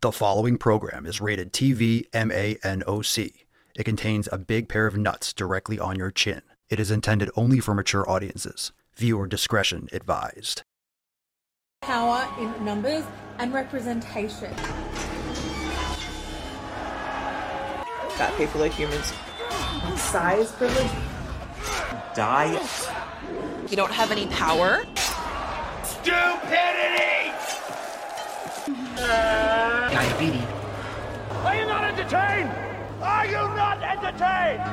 The following program is rated TV-MANOC. It contains a big pair of nuts directly on your chin. It is intended only for mature audiences. Viewer discretion advised. Power in numbers and representation. Fat people are humans. Size privilege. Diet. You don't have any power. Stupidity! Diabetes. Are you not entertained? Are you not entertained?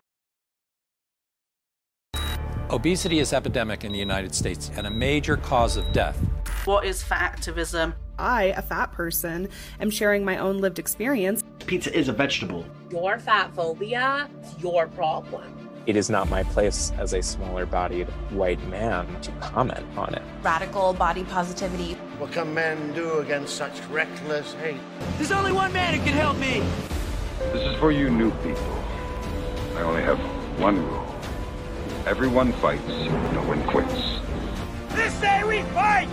Obesity is epidemic in the United States and a major cause of death. What is fat activism? I, a fat person, am sharing my own lived experience. Pizza is a vegetable. Your fat phobia is your problem. It is not my place as a smaller-bodied white man to comment on it. Radical body positivity. What can men do against such reckless hate? There's only one man who can help me. This is for you new people. I only have one rule. Everyone fights, no one quits. This day we fight!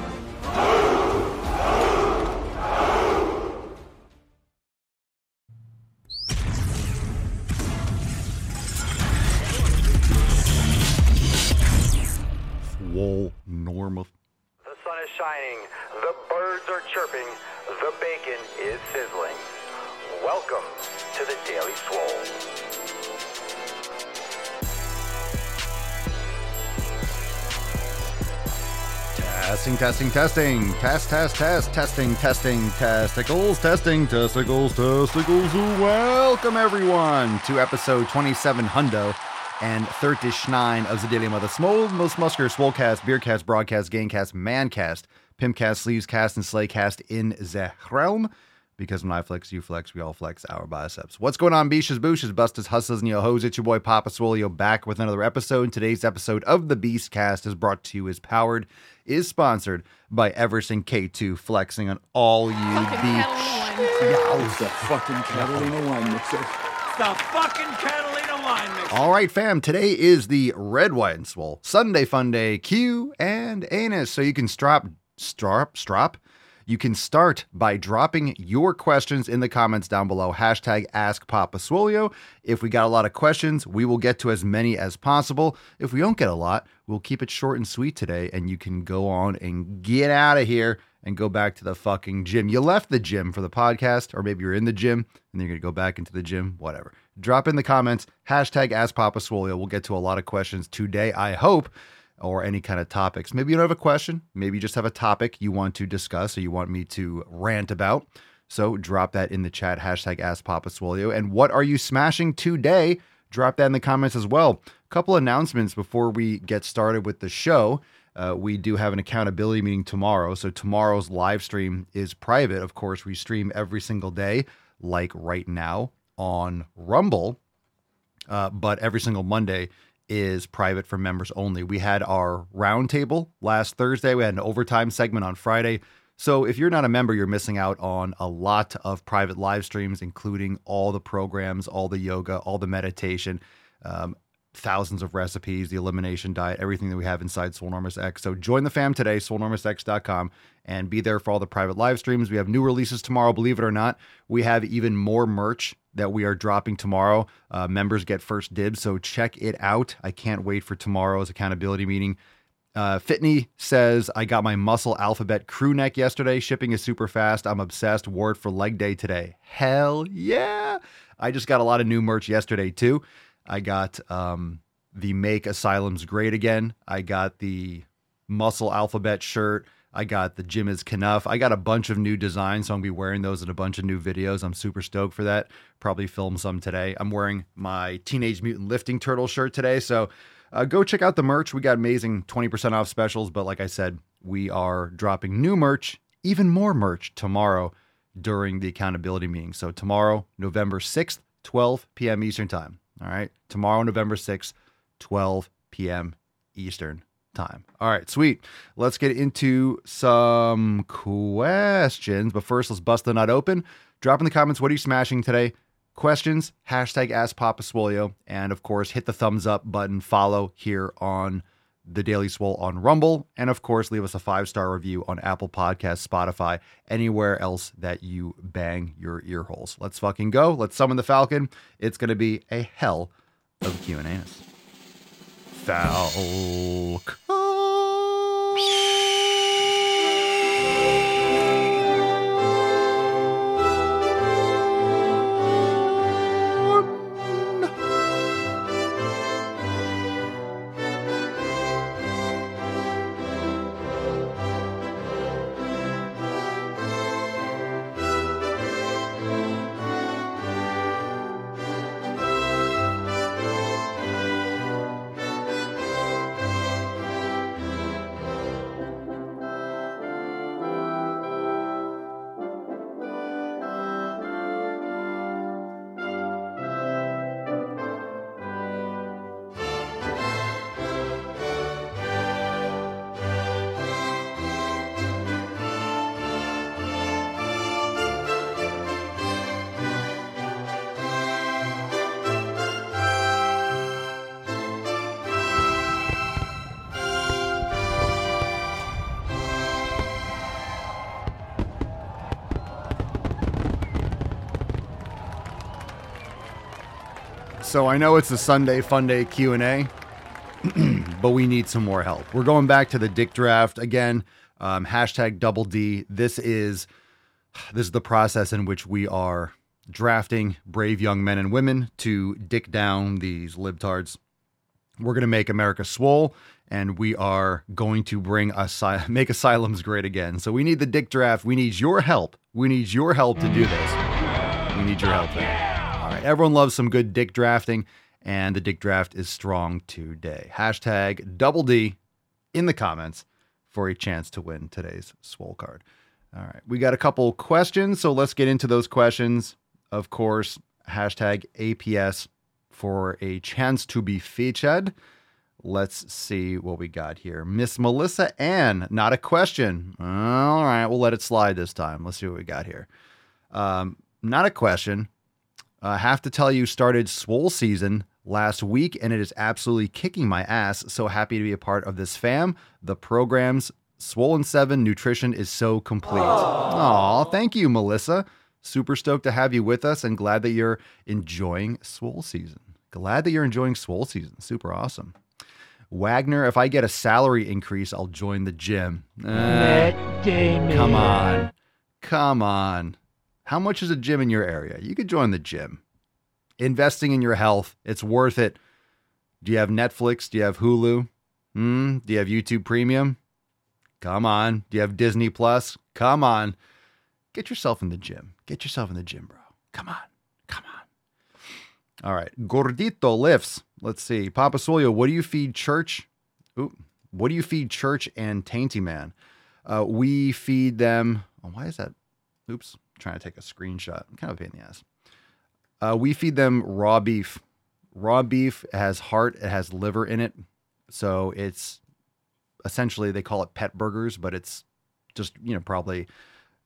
Swolenormous. The sun is shining, the birds are chirping, the bacon is sizzling. Welcome to the Daily Swole. Testing, testicles. Welcome, everyone, to episode 27 hundo and 39 of the Daily Mother Swole, Most Musker, Swolecast, Beercast, Broadcast, Gaincast, Mancast, Pimpcast, Sleevescast, and Slaycast in the realm. Because when I flex, you flex, we all flex our biceps. What's going on, beaches, booshes, busters, hustlers, and yo hoes? It's your boy Papa Swolio back with another episode. Today's episode of the Beastcast is brought to you, is sponsored by Everson K2 flexing on all you It's the fucking Catalina wine mixer. All right, fam. Today is the Red, White, and Swole Sunday Fun Day Q and Anus. So you can strop. You can start by dropping your questions in the comments down below. Hashtag Ask Papa Swolio. If we got a lot of questions, we will get to as many as possible. If we don't get a lot, we'll keep it short and sweet today, and you can go on and get out of here and go back to the fucking gym. You left the gym for the podcast, or maybe you're in the gym, and you're going to go back into the gym, whatever. Drop in the comments, hashtag Ask Papa Swolio. We'll get to a lot of questions today, I hope. Or any kind of topics. Maybe you don't have a question. Maybe you just have a topic you want to discuss or you want me to rant about. So drop that in the chat. Hashtag Ask Papa Swolio. And what are you smashing today? Drop that in the comments as well. A couple announcements before we get started with the show. We do have an accountability meeting tomorrow. So tomorrow's live stream is private. Of course, we stream every single day, like right now on Rumble. But every single Monday is private for members only. We had our roundtable last Thursday. We had an overtime segment on Friday. So if you're not a member, you're missing out on a lot of private live streams, including all the programs, all the yoga, all the meditation, thousands of recipes, the elimination diet, everything that we have inside SwolenormousX. So join the fam today, SwolenormousX.com, and be there for all the private live streams. We have new releases tomorrow, believe it or not. We have even more merch that we are dropping tomorrow. Members get first dibs, so check it out. I can't wait for tomorrow's accountability meeting. Fitney says, I got my Muscle Alphabet crew neck yesterday. Shipping is super fast. I'm obsessed. Ward for leg day today. Hell yeah. I just got a lot of new merch yesterday too. I got the Make Asylums Great Again. I got the Muscle Alphabet shirt. I got the Gym is Knuff. I got a bunch of new designs, so I'm going to be wearing those in a bunch of new videos. I'm super stoked for that. Probably film some today. I'm wearing my Teenage Mutant Lifting Turtle shirt today, so go check out the merch. We got amazing 20% off specials, but like I said, we are dropping new merch, even more merch, tomorrow during the accountability meeting. So tomorrow, November 6th, 12 p.m. Eastern Time. All right, tomorrow, November 6th, 12 p.m. Eastern Time. All right, sweet. Let's get into some questions. But first, let's bust the nut open. Drop in the comments, what are you smashing today? Questions, hashtag Ask Papa Swolio. And of course, hit the thumbs up button, follow here on The Daily Swole on Rumble, and of course, leave us a 5-star review on Apple Podcasts, Spotify, anywhere else that you bang your ear holes. Let's fucking go. Let's summon the Falcon. It's going to be a hell of Q&As. Falcon. So I know it's a Sunday Fun Day Q&A, but we need some more help. We're going back to the dick draft again, #DoubleD. This is the process in which we are drafting brave young men and women to dick down these libtards. We're going to make America swole, and we are going to make asylums great again. So we need the dick draft. We need your help. We need your help to do this. We need your help there. Everyone loves some good dick drafting, and the dick draft is strong today. #DoubleD in the comments for a chance to win today's swole card. All right, we got a couple questions, so let's get into those questions. Of course, #APS for a chance to be featured. Let's see what we got here. Miss Melissa Ann, not a question. All right, we'll let it slide this time. Let's see what we got here. Not a question. I have to tell you, started swole season last week, and it is absolutely kicking my ass. So happy to be a part of this fam. The program's Swollen 7 nutrition is so complete. Aw, thank you, Melissa. Super stoked to have you with us, and glad that you're enjoying swole season. Super awesome. Wagner, if I get a salary increase, I'll join the gym. Come on. How much is a gym in your area? You could join the gym. Investing in your health. It's worth it. Do you have Netflix? Do you have Hulu? Do you have YouTube Premium? Come on. Do you have Disney Plus? Come on. Get yourself in the gym. Bro. Come on. All right. Gordito lifts. Let's see. Papa Swolio, what do you feed church? What do you feed church and Tainty Man? We feed them. Oh, why is that? Oops. Trying to take a screenshot. I'm kind of a pain in the ass. We feed them raw beef. Raw beef has heart. It has liver in it. So it's essentially, they call it pet burgers, but it's just, probably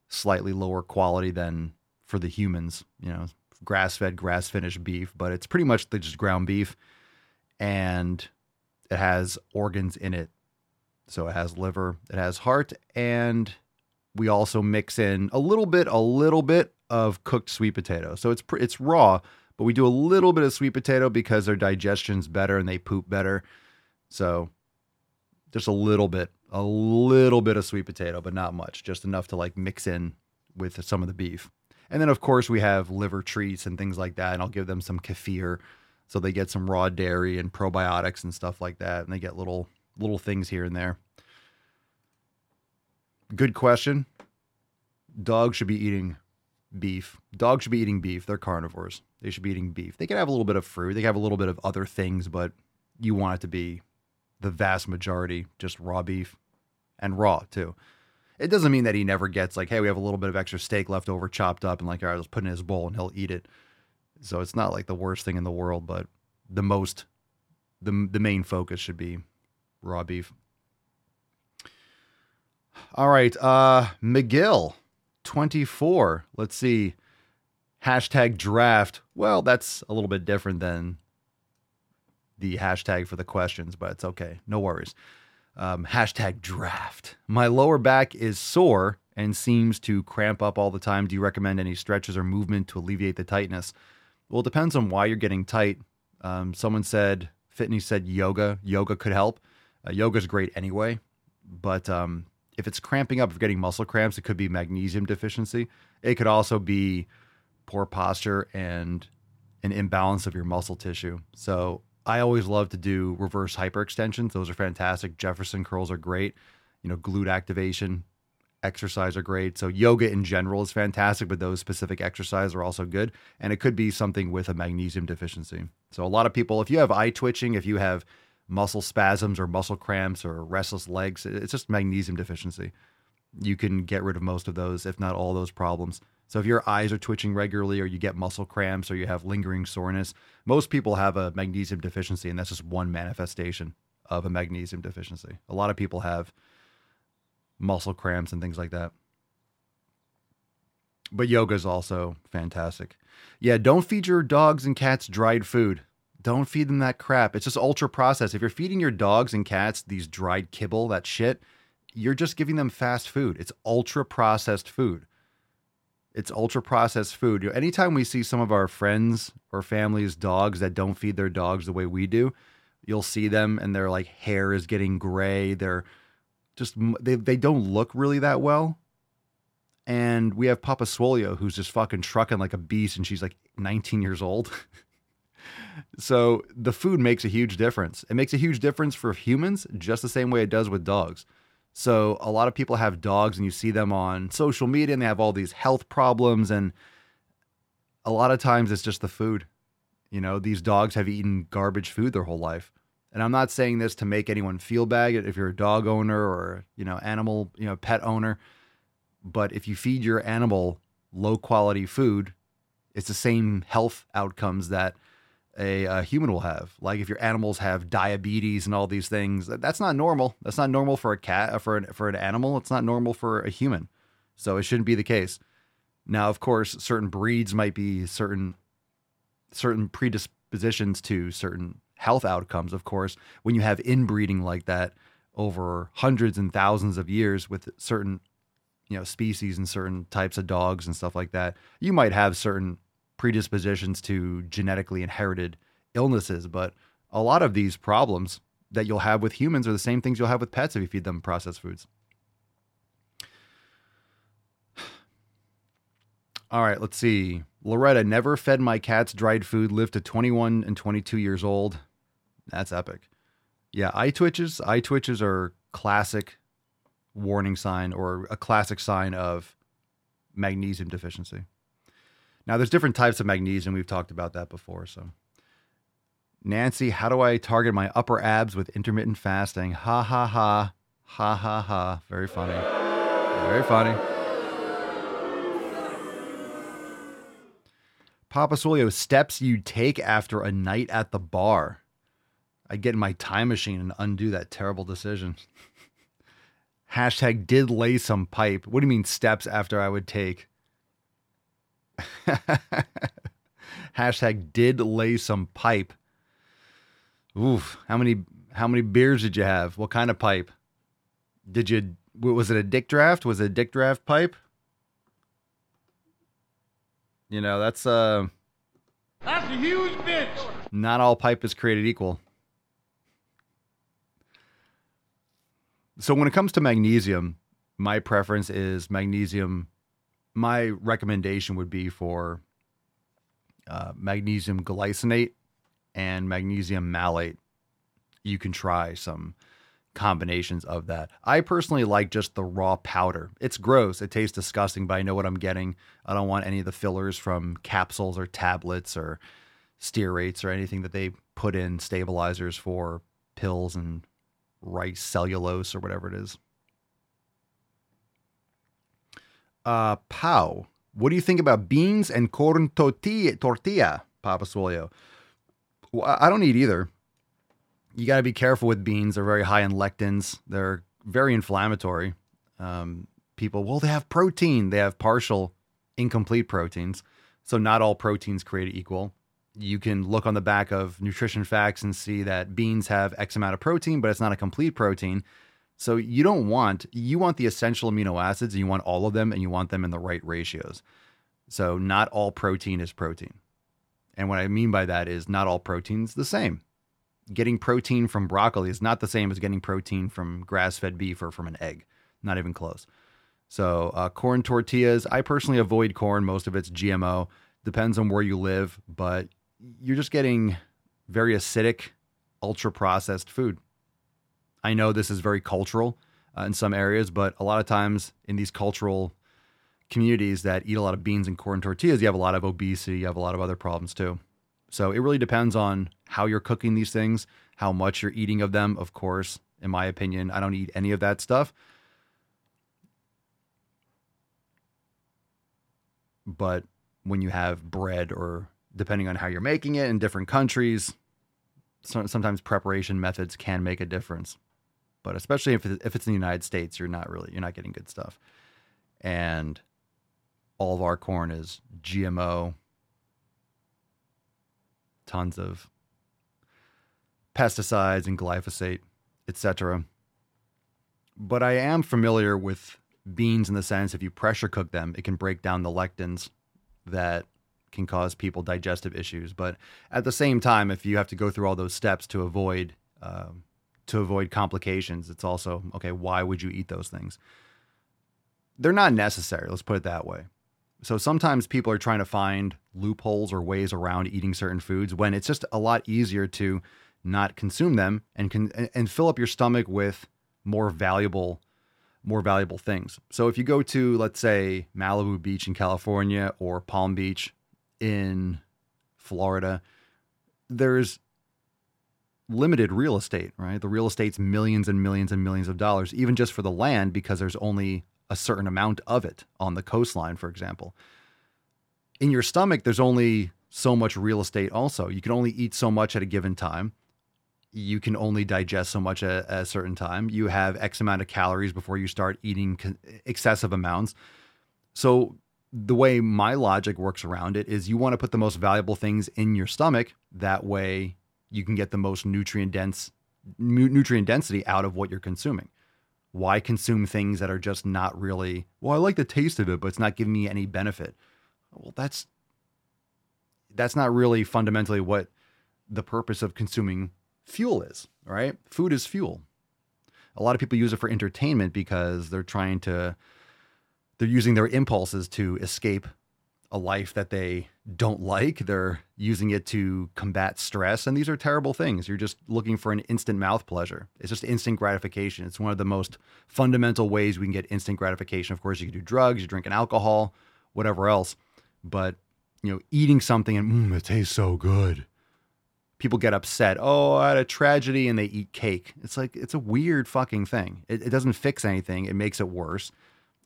slightly lower quality than for the humans, grass-fed, grass-finished beef, but it's pretty much just ground beef, and it has organs in it. So it has liver, it has heart, and we also mix in a little bit of cooked sweet potato. So it's raw, but we do a little bit of sweet potato because their digestion's better and they poop better. So just a little bit of sweet potato, but not much, just enough to mix in with some of the beef. And then of course we have liver treats and things like that. And I'll give them some kefir. So they get some raw dairy and probiotics and stuff like that. And they get little things here and there. Good question. Dogs should be eating beef. They're carnivores. They should be eating beef. They can have a little bit of fruit. They can have a little bit of other things, but you want it to be the vast majority just raw beef, and raw too. It doesn't mean that he never gets hey, we have a little bit of extra steak left over, chopped up, and all right, let's put it in his bowl and he'll eat it. So it's not the worst thing in the world, but the main focus should be raw beef. All right, McGill 24. Let's see. #draft. Well, that's a little bit different than the hashtag for the questions, but it's okay. No worries. Hashtag draft. My lower back is sore and seems to cramp up all the time. Do you recommend any stretches or movement to alleviate the tightness? Well, it depends on why you're getting tight. Someone said, Fitney said yoga. Yoga could help. Yoga is great anyway. But if it's cramping up, if you're getting muscle cramps, it could be magnesium deficiency. It could also be poor posture and an imbalance of your muscle tissue. So I always love to do reverse hyperextensions. Those are fantastic. Jefferson curls are great. You know, glute activation exercise are great. So yoga in general is fantastic, but those specific exercises are also good. And it could be something with a magnesium deficiency. So a lot of people, if you have eye twitching, if you have muscle spasms or muscle cramps or restless legs, it's just magnesium deficiency. You can get rid of most of those, if not all those problems. So if your eyes are twitching regularly or you get muscle cramps or you have lingering soreness, most people have a magnesium deficiency, and that's just one manifestation of a magnesium deficiency. A lot of people have muscle cramps and things like that. But yoga is also fantastic. Yeah, don't feed your dogs and cats dried food. Don't feed them that crap. It's just ultra processed. If you're feeding your dogs and cats these dried kibble, that shit, you're just giving them fast food. It's ultra processed food. It's ultra processed food. You know, anytime we see some of our friends or family's dogs that don't feed their dogs the way we do, you'll see them and their like hair is getting gray. They're just, they don't look really that well. And we have Papa Swolio, who's just fucking trucking like a beast, and she's like 19 years old. So the food makes a huge difference. It makes a huge difference for humans, just the same way it does with dogs. So a lot of people have dogs and you see them on social media and they have all these health problems. And a lot of times it's just the food. You know, these dogs have eaten garbage food their whole life. And I'm not saying this to make anyone feel bad if you're a dog owner or, you know, animal, you know, pet owner. But if you feed your animal low quality food, it's the same health outcomes that a human will have. Like if your animals have diabetes and all these things, that's not normal. That's not normal for a cat, for an animal. It's not normal for a human. So it shouldn't be the case. Now, of course, certain breeds might be certain predispositions to certain health outcomes. Of course, when you have inbreeding like that over hundreds and thousands of years with certain, you know, species and certain types of dogs and stuff like that, you might have certain predispositions to genetically inherited illnesses. But a lot of these problems that you'll have with humans are the same things you'll have with pets if you feed them processed foods. All right, let's see. Loretta, never fed my cats dried food, lived to 21 and 22 years old. That's epic. Yeah, eye twitches. Eye twitches are classic warning sign or a classic sign of magnesium deficiency. Now, there's different types of magnesium. We've talked about that before. So, Nancy, how do I target my upper abs with intermittent fasting? Ha, ha, ha. Ha, ha, ha. Very funny. Very funny. Papa Swolio, steps you take after a night at the bar. I get in my time machine and undo that terrible decision. Hashtag did lay some pipe. What do you mean steps after I would take? Hashtag did lay some pipe. Oof. How many beers did you have? What kind of pipe? Was it a dick draft? Was it a dick draft pipe? You know, that's a huge bitch. Not all pipe is created equal. So when it comes to magnesium, my preference is magnesium. My recommendation would be for magnesium glycinate and magnesium malate. You can try some combinations of that. I personally like just the raw powder. It's gross. It tastes disgusting, but I know what I'm getting. I don't want any of the fillers from capsules or tablets or stearates or anything that they put in stabilizers for pills and rice cellulose or whatever it is. Pow, what do you think about beans and corn tortilla, Papa Swolio? Well, I don't eat either. You got to be careful with beans. They're very high in lectins. They're very inflammatory. They have protein. They have partial, incomplete proteins. So not all proteins created equal. You can look on the back of nutrition facts and see that beans have X amount of protein, but it's not a complete protein. So you want the essential amino acids, and you want all of them, and you want them in the right ratios. So not all protein is protein. And what I mean by that is not all protein's the same. Getting protein from broccoli is not the same as getting protein from grass-fed beef or from an egg. Not even close. So corn tortillas, I personally avoid corn. Most of it's GMO. Depends on where you live, but you're just getting very acidic, ultra-processed food. I know this is very cultural in some areas, but a lot of times in these cultural communities that eat a lot of beans and corn tortillas, you have a lot of obesity, you have a lot of other problems too. So it really depends on how you're cooking these things, how much you're eating of them. Of course, in my opinion, I don't eat any of that stuff. But when you have bread, or depending on how you're making it in different countries, sometimes preparation methods can make a difference. But especially if it's in the United States, you're not getting good stuff. And all of our corn is GMO. Tons of pesticides and glyphosate, etc. But I am familiar with beans in the sense if you pressure cook them, it can break down the lectins that can cause people digestive issues. But at the same time, if you have to go through all those steps to avoid complications, it's also, okay, why would you eat those things? They're not necessary. Let's put it that way. So sometimes people are trying to find loopholes or ways around eating certain foods when it's just a lot easier to not consume them and fill up your stomach with more valuable things. So if you go to, let's say, Malibu Beach in California or Palm Beach in Florida, there's limited real estate, right? The real estate's millions and millions and millions of dollars, even just for the land, because there's only a certain amount of it on the coastline, for example. In your stomach, there's only so much real estate also. You can only eat so much at a given time. You can only digest so much at a certain time. You have X amount of calories before you start eating excessive amounts. So the way my logic works around it is you want to put the most valuable things in your stomach. That way you can get the most nutrient density out of what you're consuming. Why consume things that are just not really, well, I like the taste of it, but it's not giving me any benefit. Well, that's not really fundamentally what the purpose of consuming fuel is, right? Food is fuel. A lot of people use it for entertainment because they're using their impulses to escape a life that they don't like. They're using it to combat stress. And these are terrible things. You're just looking for an instant mouth pleasure. It's just instant gratification. It's one of the most fundamental ways we can get instant gratification. Of course, you can do drugs, you're drinking alcohol, whatever else. But, eating something and it tastes so good. People get upset. Oh, I had a tragedy, and they eat cake. It's like, it's a weird fucking thing. It doesn't fix anything. It makes it worse.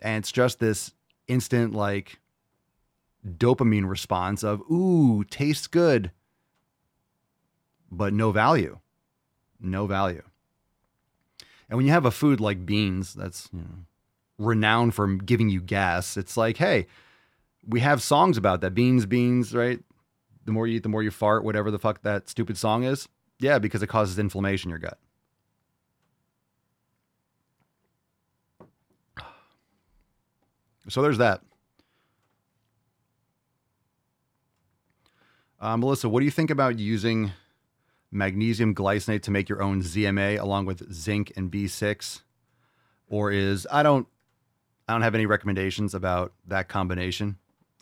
And it's just this instant, dopamine response of, ooh, tastes good, but no value. And when you have a food like beans, that's renowned for giving you gas, it's like, hey, we have songs about that. Beans, right? The more you eat, the more you fart, whatever the fuck that stupid song is. Yeah, because it causes inflammation in your gut. So there's that. Melissa, what do you think about using magnesium glycinate to make your own ZMA along with zinc and B6? I don't have any recommendations about that combination.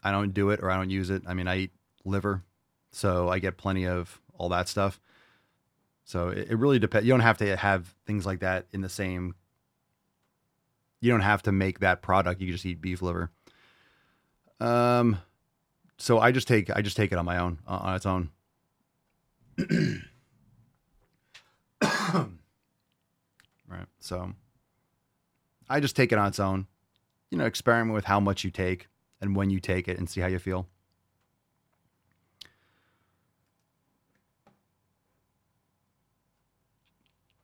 I don't do it, or I don't use it. I mean, I eat liver, so I get plenty of all that stuff. So it really depends. You don't have to have things like that in the same. You don't have to make that product. You can just eat beef liver. So I just take it on my own, on its own. Right. So I just take it on its own, experiment with how much you take and when you take it and see how you feel.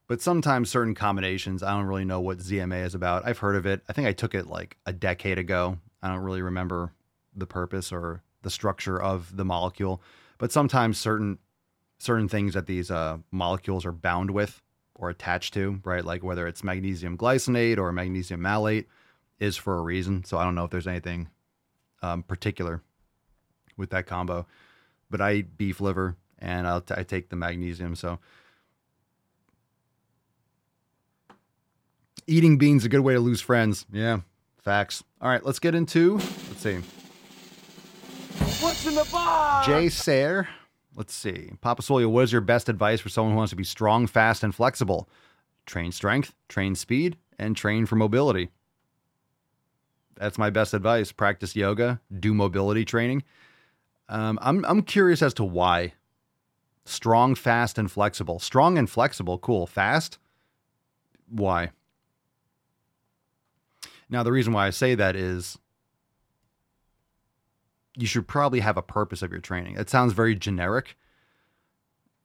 But sometimes certain combinations, I don't really know what ZMA is about. I've heard of it. I think I took it a decade ago. I don't really remember the purpose or the structure of the molecule, but sometimes certain things that these molecules are bound with or attached to, right? Like whether it's magnesium glycinate or magnesium malate is for a reason. So I don't know if there's anything particular with that combo, but I eat beef liver and I take the magnesium. So eating beans is a good way to lose friends. Yeah, facts. All right, let's get into, let's see. What's in the box? Jay Sayre. Let's see. Papa Swolio, what is your best advice for someone who wants to be strong, fast, and flexible? Train strength, train speed, and train for mobility. That's my best advice. Practice yoga, do mobility training. I'm curious as to why. Strong, fast, and flexible. Strong and flexible, cool. Fast? Why? Now, the reason why I say that is you should probably have a purpose of your training. It sounds very generic.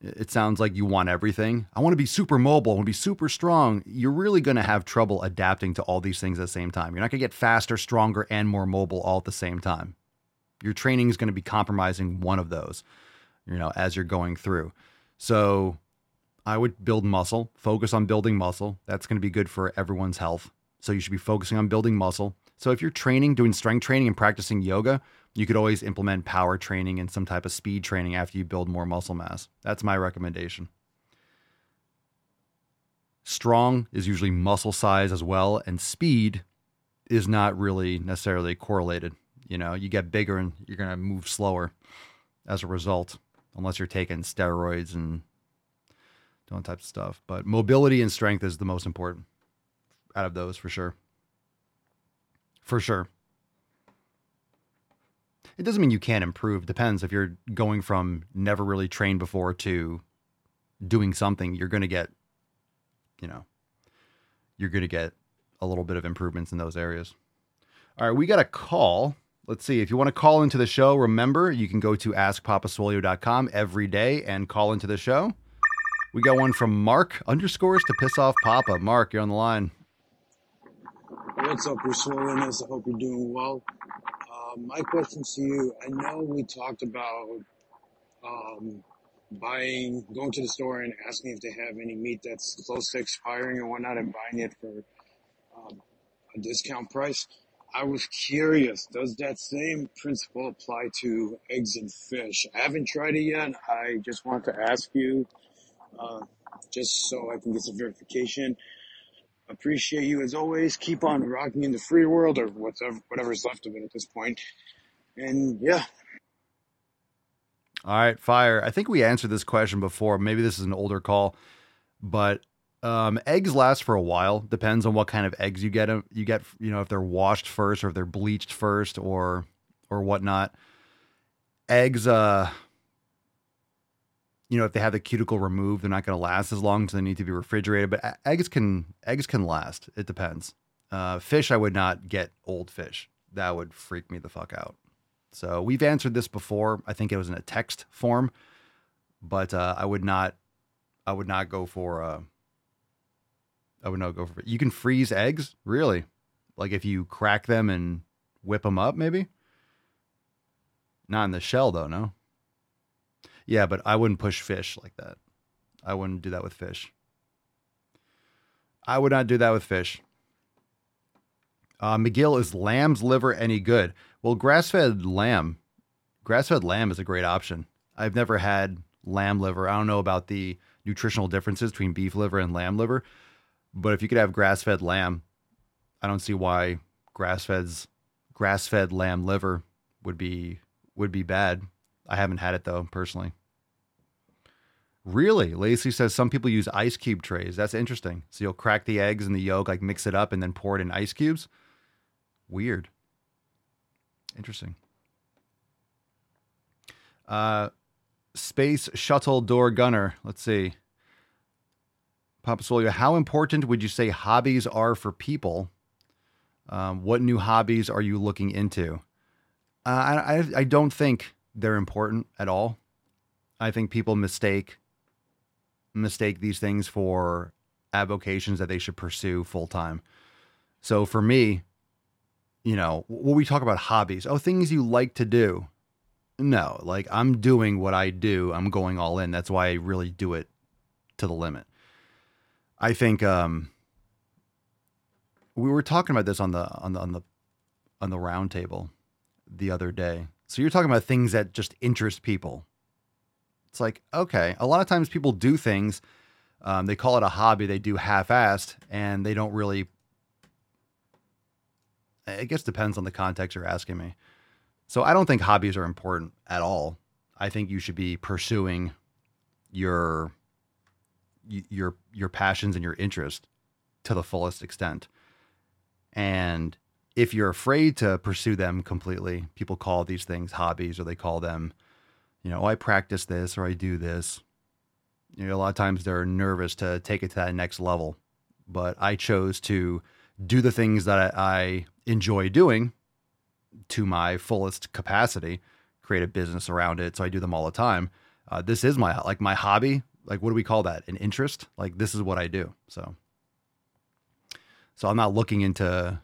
It sounds like you want everything. I want to be super mobile. I want to be super strong. You're really going to have trouble adapting to all these things at the same time. You're not going to get faster, stronger, and more mobile all at the same time. Your training is going to be compromising one of those, you know, as you're going through. So I would build muscle, focus on building muscle. That's going to be good for everyone's health. So you should be focusing on building muscle. So if you're training, doing strength training and practicing yoga, you could always implement power training and some type of speed training after you build more muscle mass. That's my recommendation. Strong is usually muscle size as well, and speed is not really necessarily correlated. You know, you get bigger and you're going to move slower as a result, unless you're taking steroids and different types of stuff. But mobility and strength is the most important out of those, for sure. For sure. It doesn't mean you can't improve. Depends. If you're going from never really trained before to doing something, you're going to get, you know, you're going to get a little bit of improvements in those areas. All right, we got a call. Let's see. If you want to call into the show, remember, you can go to askpapaswolio.com every day and call into the show. We got one from Mark _ to piss off Papa. Mark, you're on the line. What's up, your Swoleness? I hope you're doing well. My question to you, I know we talked about buying, going to the store and asking if they have any meat that's close to expiring and whatnot and buying it for a discount price. I was curious, does that same principle apply to eggs and fish? I haven't tried it yet. I just want to ask you, just so I can get some verification. Appreciate you as always. Keep on rocking in the free world, or whatever's left of it at this point. And yeah. All right, fire. I think we answered this question before. Maybe this is an older call, but eggs last for a while. Depends on what kind of eggs you get. You know, if they're washed first or if they're bleached first or whatnot. Eggs, you know, if they have the cuticle removed, they're not going to last as long, so they need to be refrigerated. But eggs can last. It depends. Fish, I would not get old fish. That would freak me the fuck out. So we've answered this before. I think it was in a text form, but I would not go for. I would not go for it. You can freeze eggs, really, like if you crack them and whip them up, maybe. Not in the shell, though. No. Yeah, but I wouldn't push fish like that. I wouldn't do that with fish. I would not do that with fish. McGill, is lamb's liver any good? Well, grass-fed lamb is a great option. I've never had lamb liver. I don't know about the nutritional differences between beef liver and lamb liver, but if you could have grass-fed lamb, I don't see why grass-fed lamb liver would be bad. I haven't had it though, personally. Really? Lacey says some people use ice cube trays. That's interesting. So you'll crack the eggs and the yolk, like mix it up and then pour it in ice cubes. Weird. Interesting. Space shuttle door gunner. Let's see. Papa Swolio, how important would you say hobbies are for people? What new hobbies are you looking into? I don't think they're important at all. I think people mistake these things for avocations that they should pursue full time. So for me, you know, when we talk about hobbies, things you like to do. No, like I'm doing what I do. I'm going all in. That's why I really do it to the limit. I think we were talking about this on the round table the other day. So you're talking about things that just interest people. It's like, okay, a lot of times people do things. They call it a hobby. They do half-assed and they don't really, I guess depends on the context you're asking me. So I don't think hobbies are important at all. I think you should be pursuing your passions and your interest to the fullest extent. And if you're afraid to pursue them completely, people call these things hobbies, or they call them, you know, oh, I practice this or I do this. You know, a lot of times they're nervous to take it to that next level, but I chose to do the things that I enjoy doing to my fullest capacity, create a business around it. So I do them all the time. This is my hobby. Like, what do we call that? An interest? Like, this is what I do. So I'm not looking into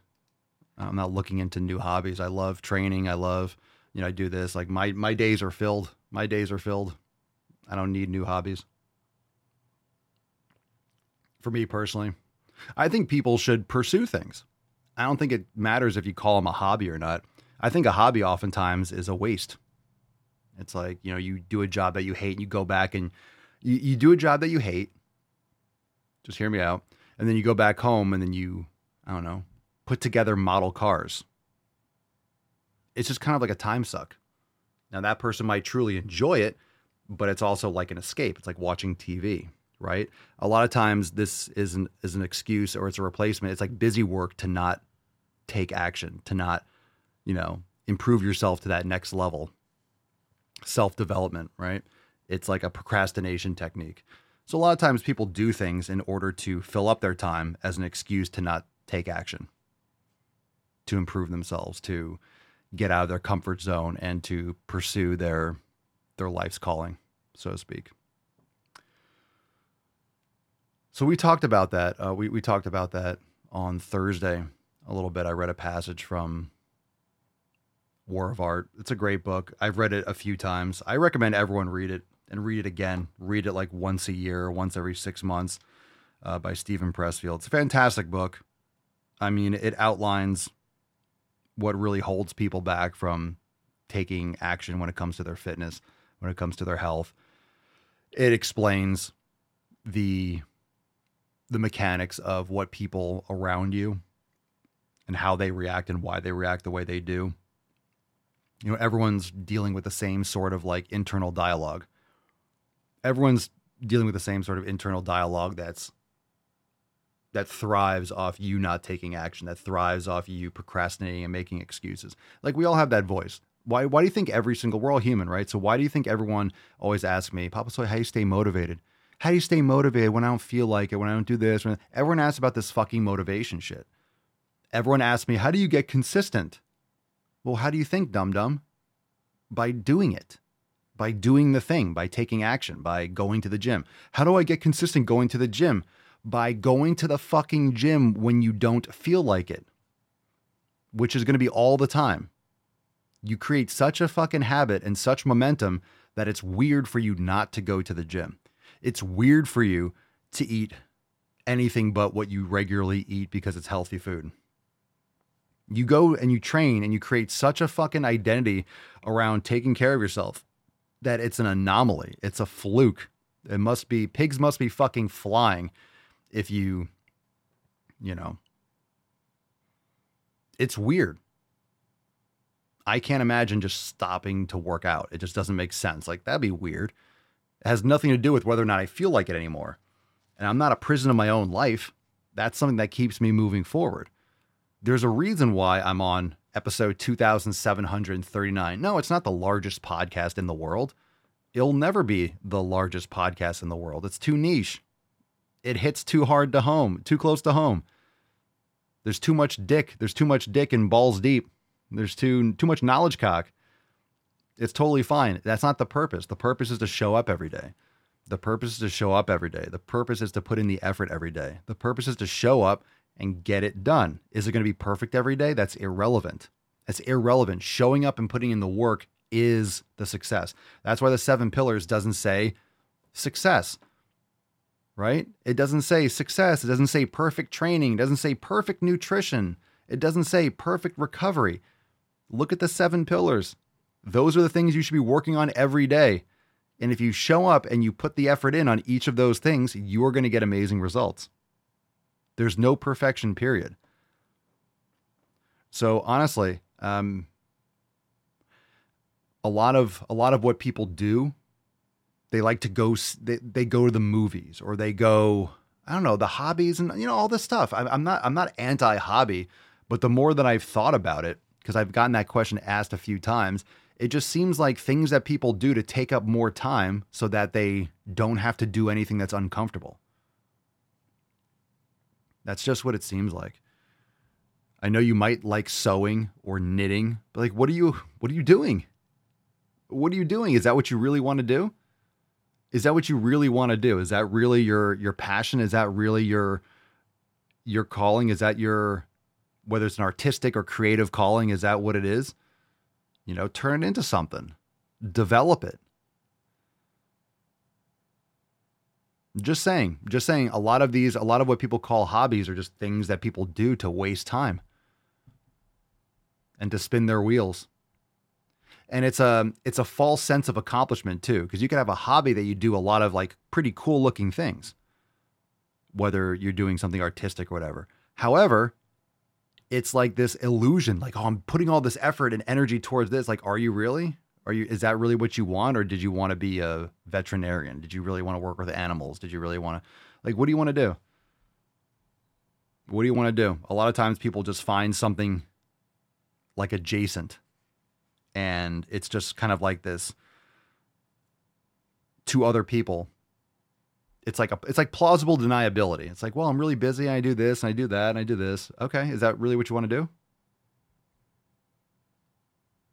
new hobbies. I love training. I love, you know, I do this. Like my days are filled. I don't need new hobbies. For me personally, I think people should pursue things. I don't think it matters if you call them a hobby or not. I think a hobby oftentimes is a waste. It's like, you know, you do a job that you hate and you go back and you do a job that you hate. Just hear me out. And then you go back home and then you, I don't know, put together model cars. It's just kind of like a time suck. Now that person might truly enjoy it, but it's also like an escape. It's like watching TV, right? A lot of times this is an excuse, or it's a replacement. It's like busy work to not take action, to not, you know, improve yourself to that next level. Self-development, right? It's like a procrastination technique. So a lot of times people do things in order to fill up their time as an excuse to not take action, to improve themselves, to get out of their comfort zone and to pursue their life's calling, so to speak. So we talked about that. We talked about that on Thursday a little bit. I read a passage from War of Art. It's a great book. I've read it a few times. I recommend everyone read it, and read it again. Read it like once a year, once every 6 months, by Steven Pressfield. It's a fantastic book. I mean, it outlines what really holds people back from taking action when it comes to their fitness, when it comes to their health. It explains the mechanics of what people around you and how they react and why they react the way they do. You know, everyone's dealing with the same sort of like internal dialogue. Everyone's dealing with the same sort of internal dialogue that thrives off you not taking action, that thrives off you procrastinating and making excuses. Like, we all have that voice. Why do you think we're all human, right? So why do you think everyone always asks me, Papa Soy, how do you stay motivated? How do you stay motivated when I don't feel like it, when I don't do this? Everyone asks about this fucking motivation shit. Everyone asks me, how do you get consistent? Well, how do you think, dum-dum? By doing it, by doing the thing, by taking action, by going to the gym. How do I get consistent going to the gym? By going to the fucking gym when you don't feel like it, which is going to be all the time. You create such a fucking habit and such momentum that it's weird for you not to go to the gym. It's weird for you to eat anything but what you regularly eat because it's healthy food. You go and you train and you create such a fucking identity around taking care of yourself that it's an anomaly. It's a fluke. It must be, pigs must be fucking flying. If you know, it's weird. I can't imagine just stopping to work out. It just doesn't make sense. Like, that'd be weird. It has nothing to do with whether or not I feel like it anymore. And I'm not a prison of my own life. That's something that keeps me moving forward. There's a reason why I'm on episode 2739. No, it's not the largest podcast in the world. It'll never be the largest podcast in the world. It's too niche. It hits too hard to home, too close to home. There's too much dick. There's too much dick and balls deep. There's too much knowledge cock. It's totally fine. That's not the purpose. The purpose is to show up every day. The purpose is to show up every day. The purpose is to put in the effort every day. The purpose is to show up and get it done. Is it going to be perfect every day? That's irrelevant. Showing up and putting in the work is the success. That's why the 7 pillars doesn't say success, right? It doesn't say success. It doesn't say perfect training. It doesn't say perfect nutrition. It doesn't say perfect recovery. Look at the 7 pillars. Those are the things you should be working on every day. And if you show up and you put the effort in on each of those things, you are going to get amazing results. There's no perfection, period. So honestly, a lot of what people do, they like to go, they go to the movies, or they go, I don't know, the hobbies and, you know, all this stuff. I'm not anti-hobby, but the more that I've thought about it, because I've gotten that question asked a few times, it just seems like things that people do to take up more time so that they don't have to do anything that's uncomfortable. That's just what it seems like. I know you might like sewing or knitting, but like, what are you doing? What are you doing? Is that what you really want to do? Is that what you really want to do? Is that really your passion? Is that really your calling? Is that your, whether it's an artistic or creative calling, is that what it is? You know, turn it into something, develop it. Just saying, a lot of what people call hobbies are just things that people do to waste time and to spin their wheels. And it's a false sense of accomplishment too, because you can have a hobby that you do a lot of like pretty cool looking things, whether you're doing something artistic or whatever. However, it's like this illusion, like, oh, I'm putting all this effort and energy towards this. Like, are you really? Is that really what you want? Or did you want to be a veterinarian? Did you really want to work with animals? Did you really want to, like, what do you want to do? What do you want to do? A lot of times people just find something like adjacent, and it's just kind of like this to other people. It's like plausible deniability. It's like, well, I'm really busy. And I do this and I do that and I do this. Okay. Is that really what you want to do?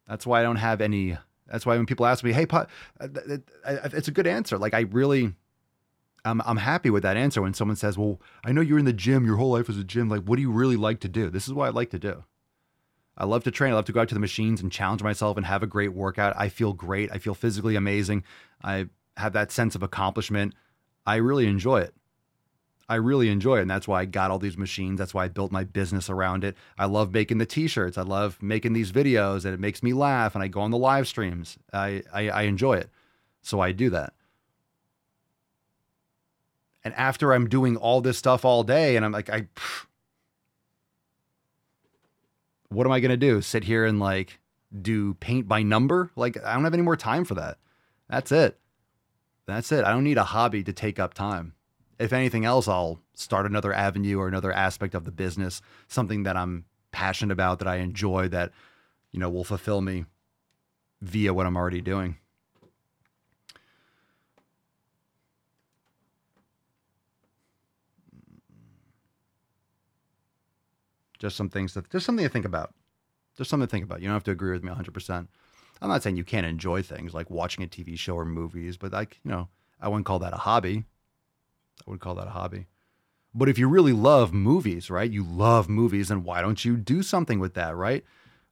That's why I don't have any, that's why when people ask me, hey, it's a good answer. Like, I'm happy with that answer. When someone says, well, I know you're in the gym, your whole life was a gym. Like, what do you really like to do? This is what I like to do. I love to train. I love to go out to the machines and challenge myself and have a great workout. I feel great. I feel physically amazing. I have that sense of accomplishment. I really enjoy it. And that's why I got all these machines. That's why I built my business around it. I love making the t-shirts. I love making these videos, and it makes me laugh. And I go on the live streams. I enjoy it. So I do that. And after I'm doing all this stuff all day, and I'm like, what am I going to do? Sit here and like do paint by number? Like, I don't have any more time for that. That's it. I don't need a hobby to take up time. If anything else, I'll start another avenue or another aspect of the business, something that I'm passionate about, that I enjoy, that, you know, will fulfill me via what I'm already doing. Just something to think about. You don't have to agree with me 100%. I'm not saying you can't enjoy things like watching a TV show or movies, but like, you know, I wouldn't call that a hobby. But if you really love movies, right? You love movies, and why don't you do something with that, right?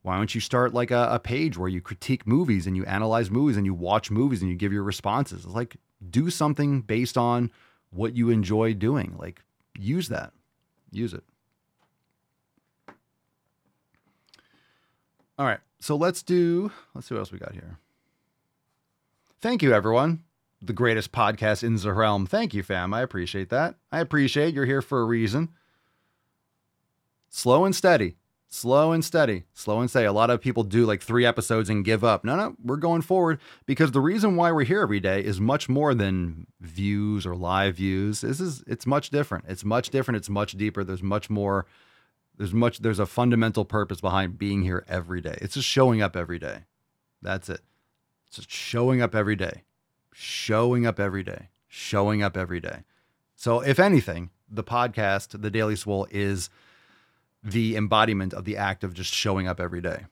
Why don't you start like a page where you critique movies and you analyze movies and you watch movies and you give your responses? It's like, do something based on what you enjoy doing. Like, use that. Use it. All right. So let's see what else we got here. Thank you, everyone. The greatest podcast in the realm. Thank you, fam. I appreciate that. You're here for a reason. Slow and steady. A lot of people do like 3 episodes and give up. No, we're going forward, because the reason why we're here every day is much more than views or live views. It's much different. It's much deeper. There's much more. There's a fundamental purpose behind being here every day. It's just showing up every day. That's it. It's just showing up every day. So if anything, the podcast, The Daily Swole, is the embodiment of the act of just showing up every day.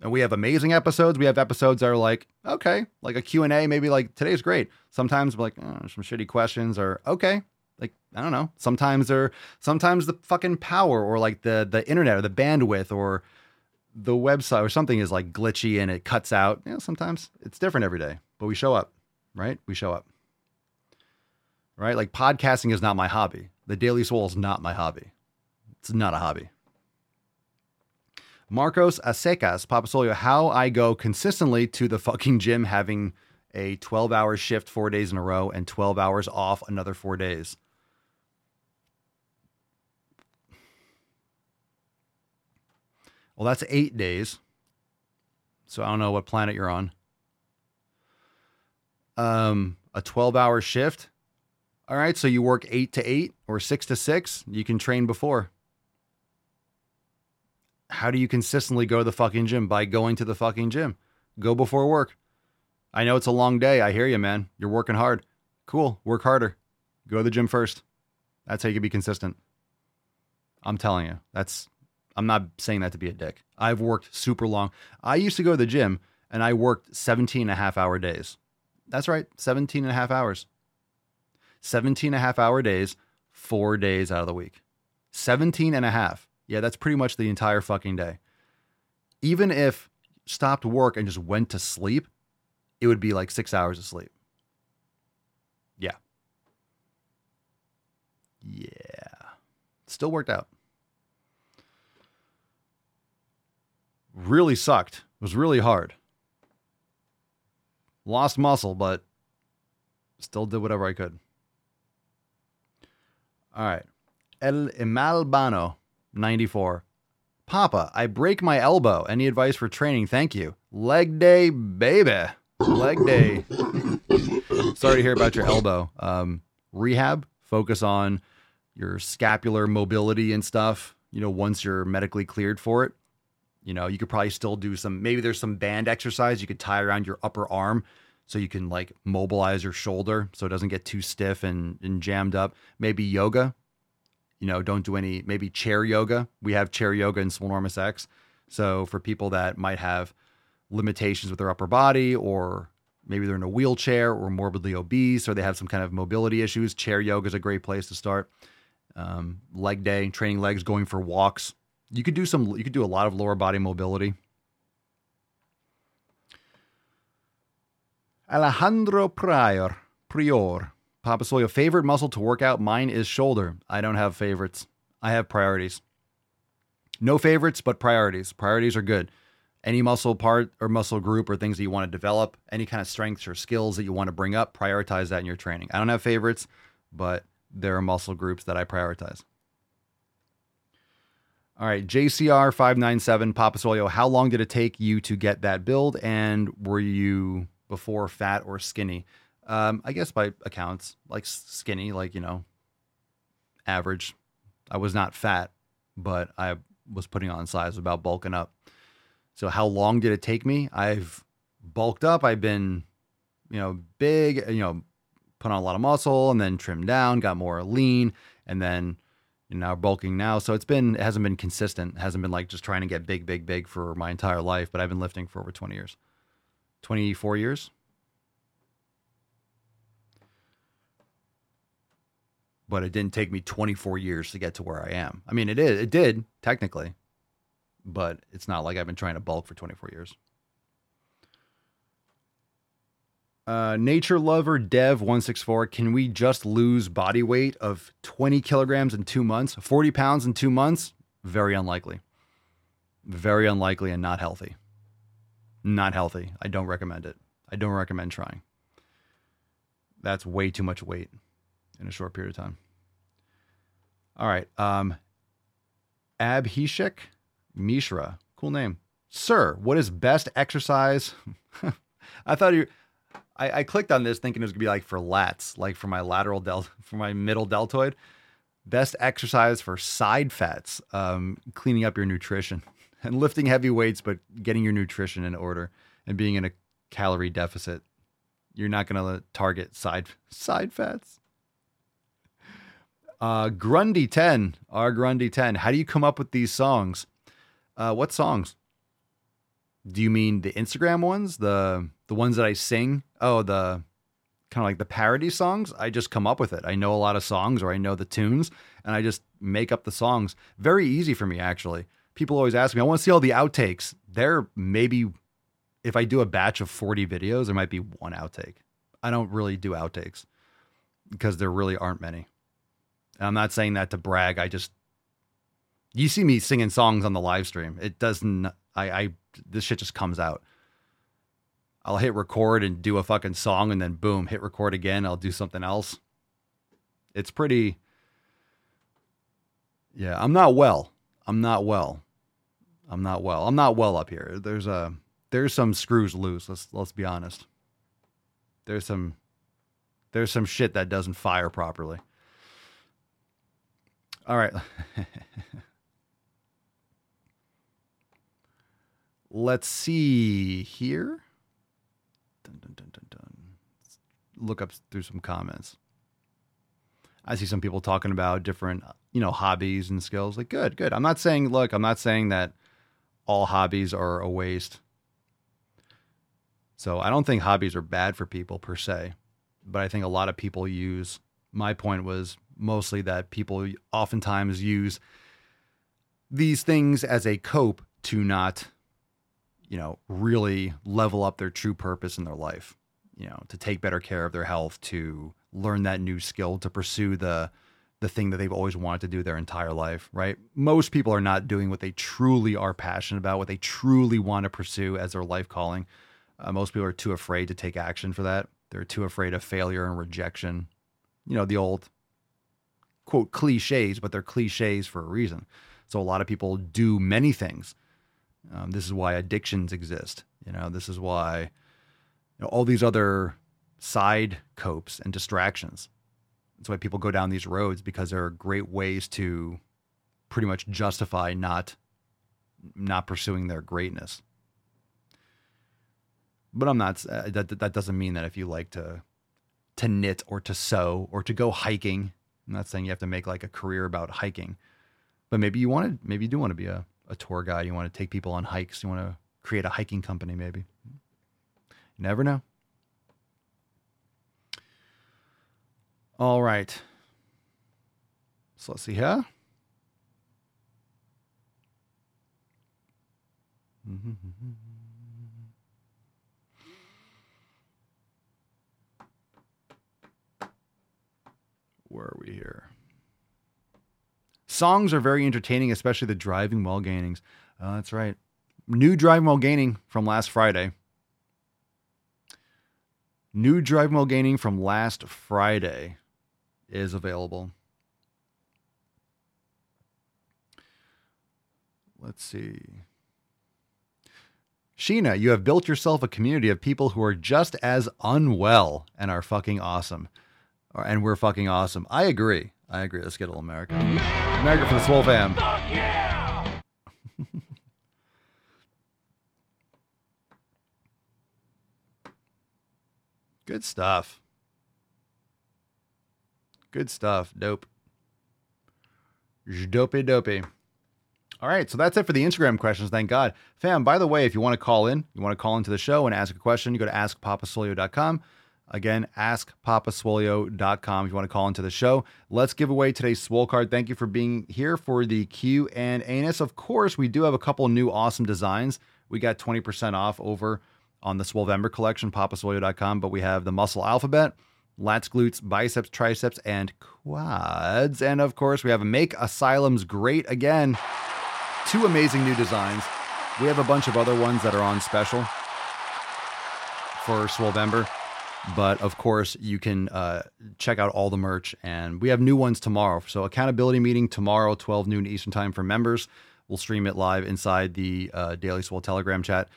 And we have amazing episodes. We have episodes that are like, okay, like a Q&A, maybe like today's great. Sometimes we're like, some shitty questions, or okay. Like, I don't know, sometimes the fucking power, or like the internet, or the bandwidth, or the website or something is like glitchy and it cuts out, you know, sometimes it's different every day, but we show up, right? We show up, right? Like podcasting is not my hobby. The Daily Swole is not my hobby. It's not a hobby. Marcos Acecas, Papa Swolio, how I go consistently to the fucking gym, having a 12-hour shift 4 days in a row and 12 hours off another 4 days. Well, that's 8 days. So I don't know what planet you're on. A 12-hour shift. All right, so you work 8 to 8 or 6 to 6. You can train before. How do you consistently go to the fucking gym? By going to the fucking gym. Go before work. I know it's a long day. I hear you, man. You're working hard. Cool. Work harder. Go to the gym first. That's how you can be consistent. I'm telling you. I'm not saying that to be a dick. I've worked super long. I used to go to the gym and I worked 17 and a half hour days. That's right. 17 and a half hours. 17 and a half hour days, 4 days out of the week. 17 and a half. Yeah, that's pretty much the entire fucking day. Even if stopped work and just went to sleep, it would be like 6 hours of sleep. Yeah. Yeah. Still worked out. Really sucked. It was really hard. Lost muscle, but still did whatever I could. All right. El Imalbano. 94. Papa, I break my elbow. Any advice for training? Thank you. Leg day, baby. Leg day. Sorry to hear about your elbow. Rehab, focus on your scapular mobility and stuff. You know, once you're medically cleared for it, you know, you could probably still do some, maybe there's some band exercise you could tie around your upper arm so you can like mobilize your shoulder so it doesn't get too stiff and jammed up. Maybe yoga. You know, don't do any, maybe chair yoga. We have chair yoga in SwolenormousX. So for people that might have limitations with their upper body, or maybe they're in a wheelchair or morbidly obese, or they have some kind of mobility issues, chair yoga is a great place to start. Leg day, training legs, going for walks. You could do a lot of lower body mobility. Alejandro Prior. Papa Swolio, favorite muscle to work out? Mine is shoulder. I don't have favorites. I have priorities. No favorites, but priorities. Priorities are good. Any muscle part or muscle group or things that you want to develop, any kind of strengths or skills that you want to bring up, prioritize that in your training. I don't have favorites, but there are muscle groups that I prioritize. All right, JCR597, Papa Swolio, how long did it take you to get that build? And were you before fat or skinny? I guess by accounts, like skinny, like, you know, average. I was not fat, but I was putting on size, about bulking up. So how long did it take me? I've bulked up. I've been, you know, big, you know, put on a lot of muscle and then trimmed down, got more lean, and then now bulking now. So it hasn't been consistent. It hasn't been like just trying to get big, big, big for my entire life, but I've been lifting for over 20 years, 24 years. But it didn't take me 24 years to get to where I am. I mean, it did technically, but it's not like I've been trying to bulk for 24 years. Nature Lover Dev 164. Can we just lose body weight of 20 kilograms in 2 months, 40 pounds in 2 months? Very unlikely. Very unlikely and not healthy. Not healthy. I don't recommend it. I don't recommend trying. That's way too much weight in a short period of time. All right. Abhishek Mishra. Cool name. Sir, what is best exercise? I clicked on this thinking it was gonna be like for lats, like for my middle deltoid. Best exercise for side fats, cleaning up your nutrition and lifting heavy weights, but getting your nutrition in order and being in a calorie deficit. You're not gonna target side fats. Grundy 10. How do you come up with these songs? What songs? Do you mean the Instagram ones? The ones that I sing? Oh, the kind of like the parody songs. I just come up with it. I know a lot of songs, or I know the tunes, and I just make up the songs. Very easy for me, actually. people always ask me, I want to see all the outtakes. There maybe, if I do a batch of 40 videos, there might be one outtake. I don't really do outtakes because there really aren't many. And I'm not saying that to brag. I just, you see me singing songs on the live stream. It doesn't, this shit just comes out. I'll hit record and do a fucking song and then boom, hit record again. I'll do something else. It's pretty, yeah, I'm not well up here. There's some screws loose. Let's be honest. There's some shit that doesn't fire properly. All right. Let's see here. Look up through some comments. I see some people talking about different, hobbies and skills. Like, good. I'm not saying that all hobbies are a waste. So I don't think hobbies are bad for people per se, but I think a lot of people use, my point was mostly that people oftentimes use these things as a cope to not, really level up their true purpose in their life, to take better care of their health, to learn that new skill, to pursue the thing that they've always wanted to do their entire life, right? Most people are not doing what they truly are passionate about, what they truly want to pursue as their life calling. Most people are too afraid to take action for that. They're too afraid of failure and rejection. The old, quote, cliches, but they're cliches for a reason. So a lot of people do many things. This is why addictions exist. This is why all these other side copes and distractions. That's why people go down these roads, because there are great ways to pretty much justify not pursuing their greatness. But I'm not, that doesn't mean that if you like to knit or to sew or to go hiking, I'm not saying you have to make like a career about hiking, but maybe you do want to be a tour guide. You want to take people on hikes. You want to create a hiking company, maybe. You never know. All right. So let's see here. Where are we here? Songs are very entertaining, especially the driving while gainings. That's right. New driving while gaining from last Friday. Is available. Let's see. Sheena, you have built yourself a community of people who are just as unwell and are fucking awesome. And we're fucking awesome. I agree. Let's get a little America. America for the Swole Fam. Fuck yeah! Good stuff. Dope. Dopey. All right. So that's it for the Instagram questions. Thank God. Fam, by the way, if you want to call in, to the show and ask a question, you go to askpapaswolio.com. Again, askpapaswolio.com if you want to call into the show. Let's give away today's Swole card. Thank you for being here for the Q&A. Of course, we do have a couple new awesome designs. We got 20% off over on the Swolevember collection, papaswolio.com, but we have the Muscle Alphabet, lats, glutes, biceps, triceps, and quads. And of course, we have Make Asylums Great Again. Two amazing new designs. We have a bunch of other ones that are on special for Swolevember. But of course, you can check out all the merch, and we have new ones tomorrow. So accountability meeting tomorrow, 12 noon Eastern time for members. We'll stream it live inside the Daily Swole Telegram chat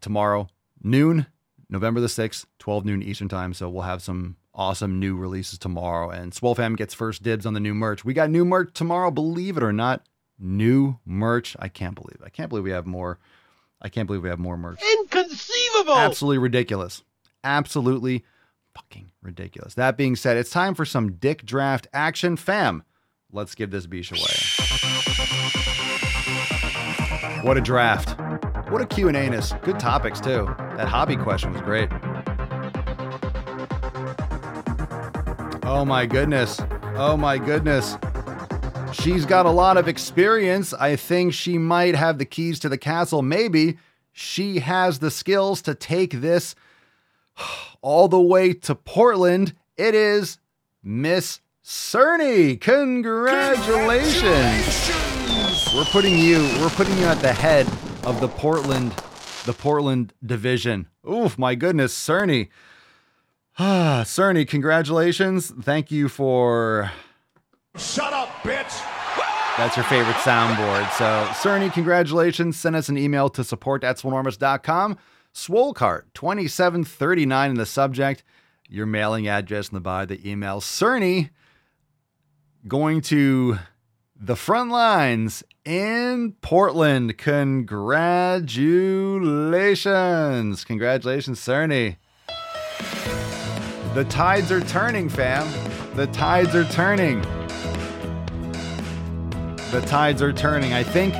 tomorrow noon, November the 6th, 12 noon Eastern time. So we'll have some awesome new releases tomorrow, and SwoleFam gets first dibs on the new merch. We got new merch tomorrow, believe it or not. New merch. I can't believe we have more. I can't believe we have more merch. Inconceivable. Absolutely ridiculous. Absolutely fucking ridiculous. That being said, it's time for some dick draft action. Fam, let's give this beach away. What a draft. What a Q&A-ness. Good topics, too. That hobby question was great. Oh, my goodness. She's got a lot of experience. I think she might have the keys to the castle. Maybe she has the skills to take this all the way to Portland. It is Miss Cerny. Congratulations. We're putting you at the head of the Portland division. Oof, my goodness, Cerny. Cerny, congratulations. Thank you for... Shut up, bitch. That's your favorite soundboard. So, Cerny, congratulations. Send us an email to support@swolenormous.com. Swolcart 2739 in the subject. Your mailing address in the body of the email. Cerny going to the front lines in Portland. Congratulations. Congratulations, Cerny. The tides are turning, fam. The tides are turning. The tides are turning. I think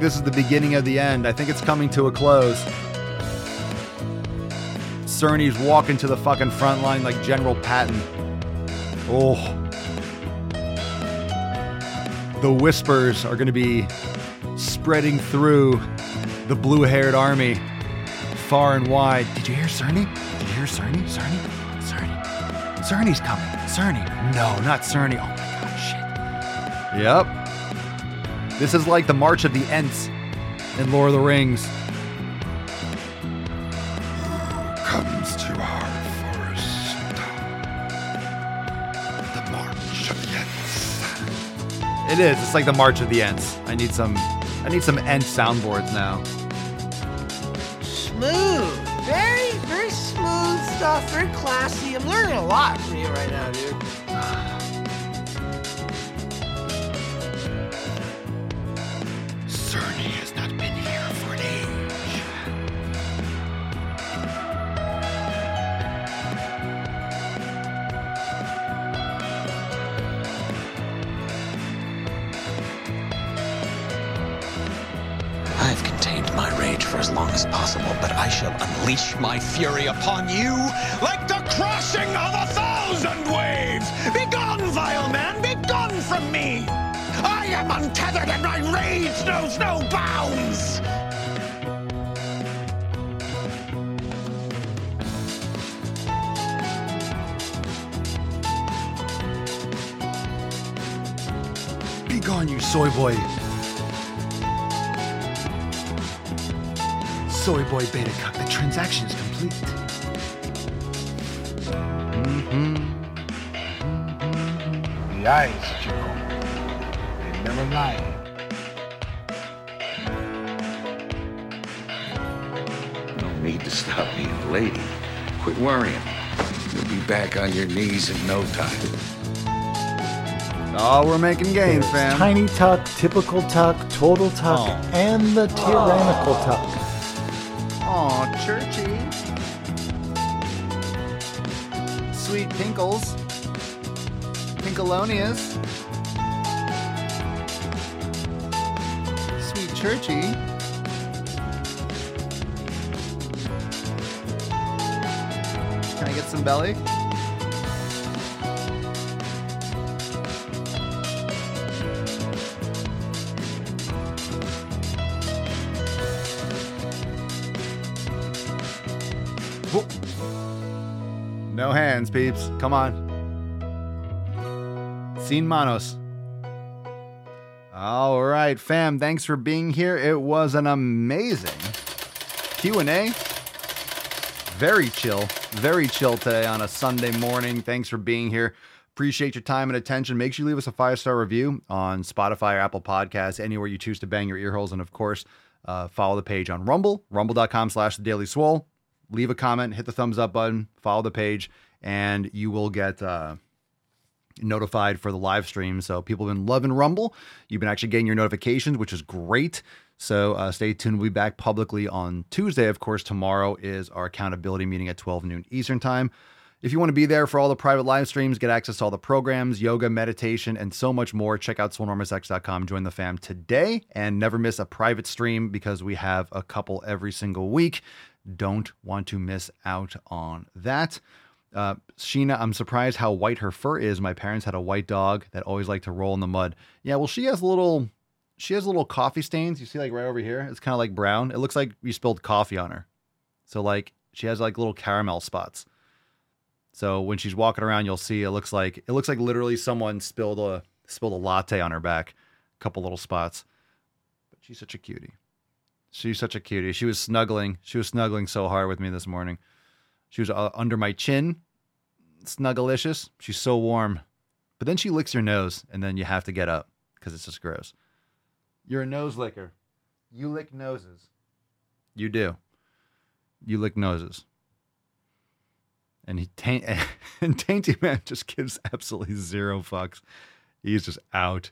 this is the beginning of the end. I think it's coming to a close. Cerny's walking to the fucking front line like General Patton. Oh. The whispers are going to be spreading through the blue-haired army far and wide. Did you hear Cerny? Did you hear Cerny? Cerny? Cerny? Cerny's coming. Cerny. No, not Cerny. Oh, my God. Shit. Yep. This is like the March of the Ents in Lord of the Rings. It is. It's like the March of the Ents. I need some Ent soundboards now. Smooth. Very, very smooth stuff. Very classy. I'm learning a lot from you right now, dude. Cerny has not been here for an for as long as possible, but I shall unleash my fury upon you like the crashing of 1,000 waves! Begone, vile man, begone from me! I am untethered and my rage knows no bounds! Begone, you soy boy! Soy boy beta cup, the transaction is complete. Mm-hmm. The eyes, Joe, they never lie. No need to stop being lady. Quit worrying. You'll be back on your knees in no time. Oh, we're making gains, fam. Tiny tuck, typical tuck, total tuck, and the tyrannical tuck. Aw, churchy. Sweet pinkles. Pinkalonius. Sweet churchy. Can I get some belly? No hands, peeps. Come on. Sin manos. All right, fam. Thanks for being here. It was an amazing Q&A. Very chill today on a Sunday morning. Thanks for being here. Appreciate your time and attention. Make sure you leave us a 5-star review on Spotify or Apple Podcasts, anywhere you choose to bang your ear holes. And of course, follow the page on Rumble, rumble.com/thedaislyswole. Leave a comment, hit the thumbs up button, follow the page, and you will get notified for the live stream. So people have been loving Rumble. You've been actually getting your notifications, which is great. So stay tuned. We'll be back publicly on Tuesday. Of course, tomorrow is our accountability meeting at 12 noon Eastern time. If you want to be there for all the private live streams, get access to all the programs, yoga, meditation, and so much more, check out SwolenormousX.com. Join the fam today and never miss a private stream because we have a couple every single week. Don't want to miss out on that. Sheena, I'm surprised how white her fur is. My parents had a white dog that always liked to roll in the mud. Yeah, well, she has little coffee stains. You see, like, right over here? It's kind of like brown. It looks like you spilled coffee on her. So, like, she has, like, little caramel spots. So when she's walking around, you'll see it looks like literally someone spilled a latte on her back. A couple little spots. But she's such a cutie. She's such a cutie. She was snuggling so hard with me this morning. She was under my chin. Snuggalicious. She's so warm. But then she licks your nose, and then you have to get up because it's just gross. You're a nose licker. You lick noses. You do. You lick noses. And Tainty Man just gives absolutely zero fucks. He's just out.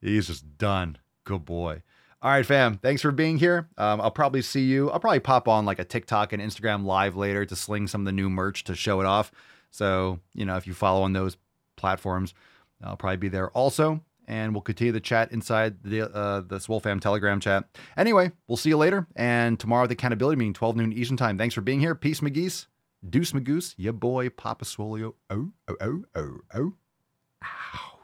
He's just done. Good boy. All right, fam. Thanks for being here. I'll probably see you. I'll probably pop on like a TikTok and Instagram live later to sling some of the new merch to show it off. So, you know, if you follow on those platforms, I'll probably be there also. And we'll continue the chat inside the SwoleFam Telegram chat. Anyway, we'll see you later. And tomorrow at the accountability meeting, 12 noon Eastern time. Thanks for being here. Peace, McGeese. Deuce, Magoose. Your boy, Papa Swolio. Oh, oh, oh, oh, oh. Ow.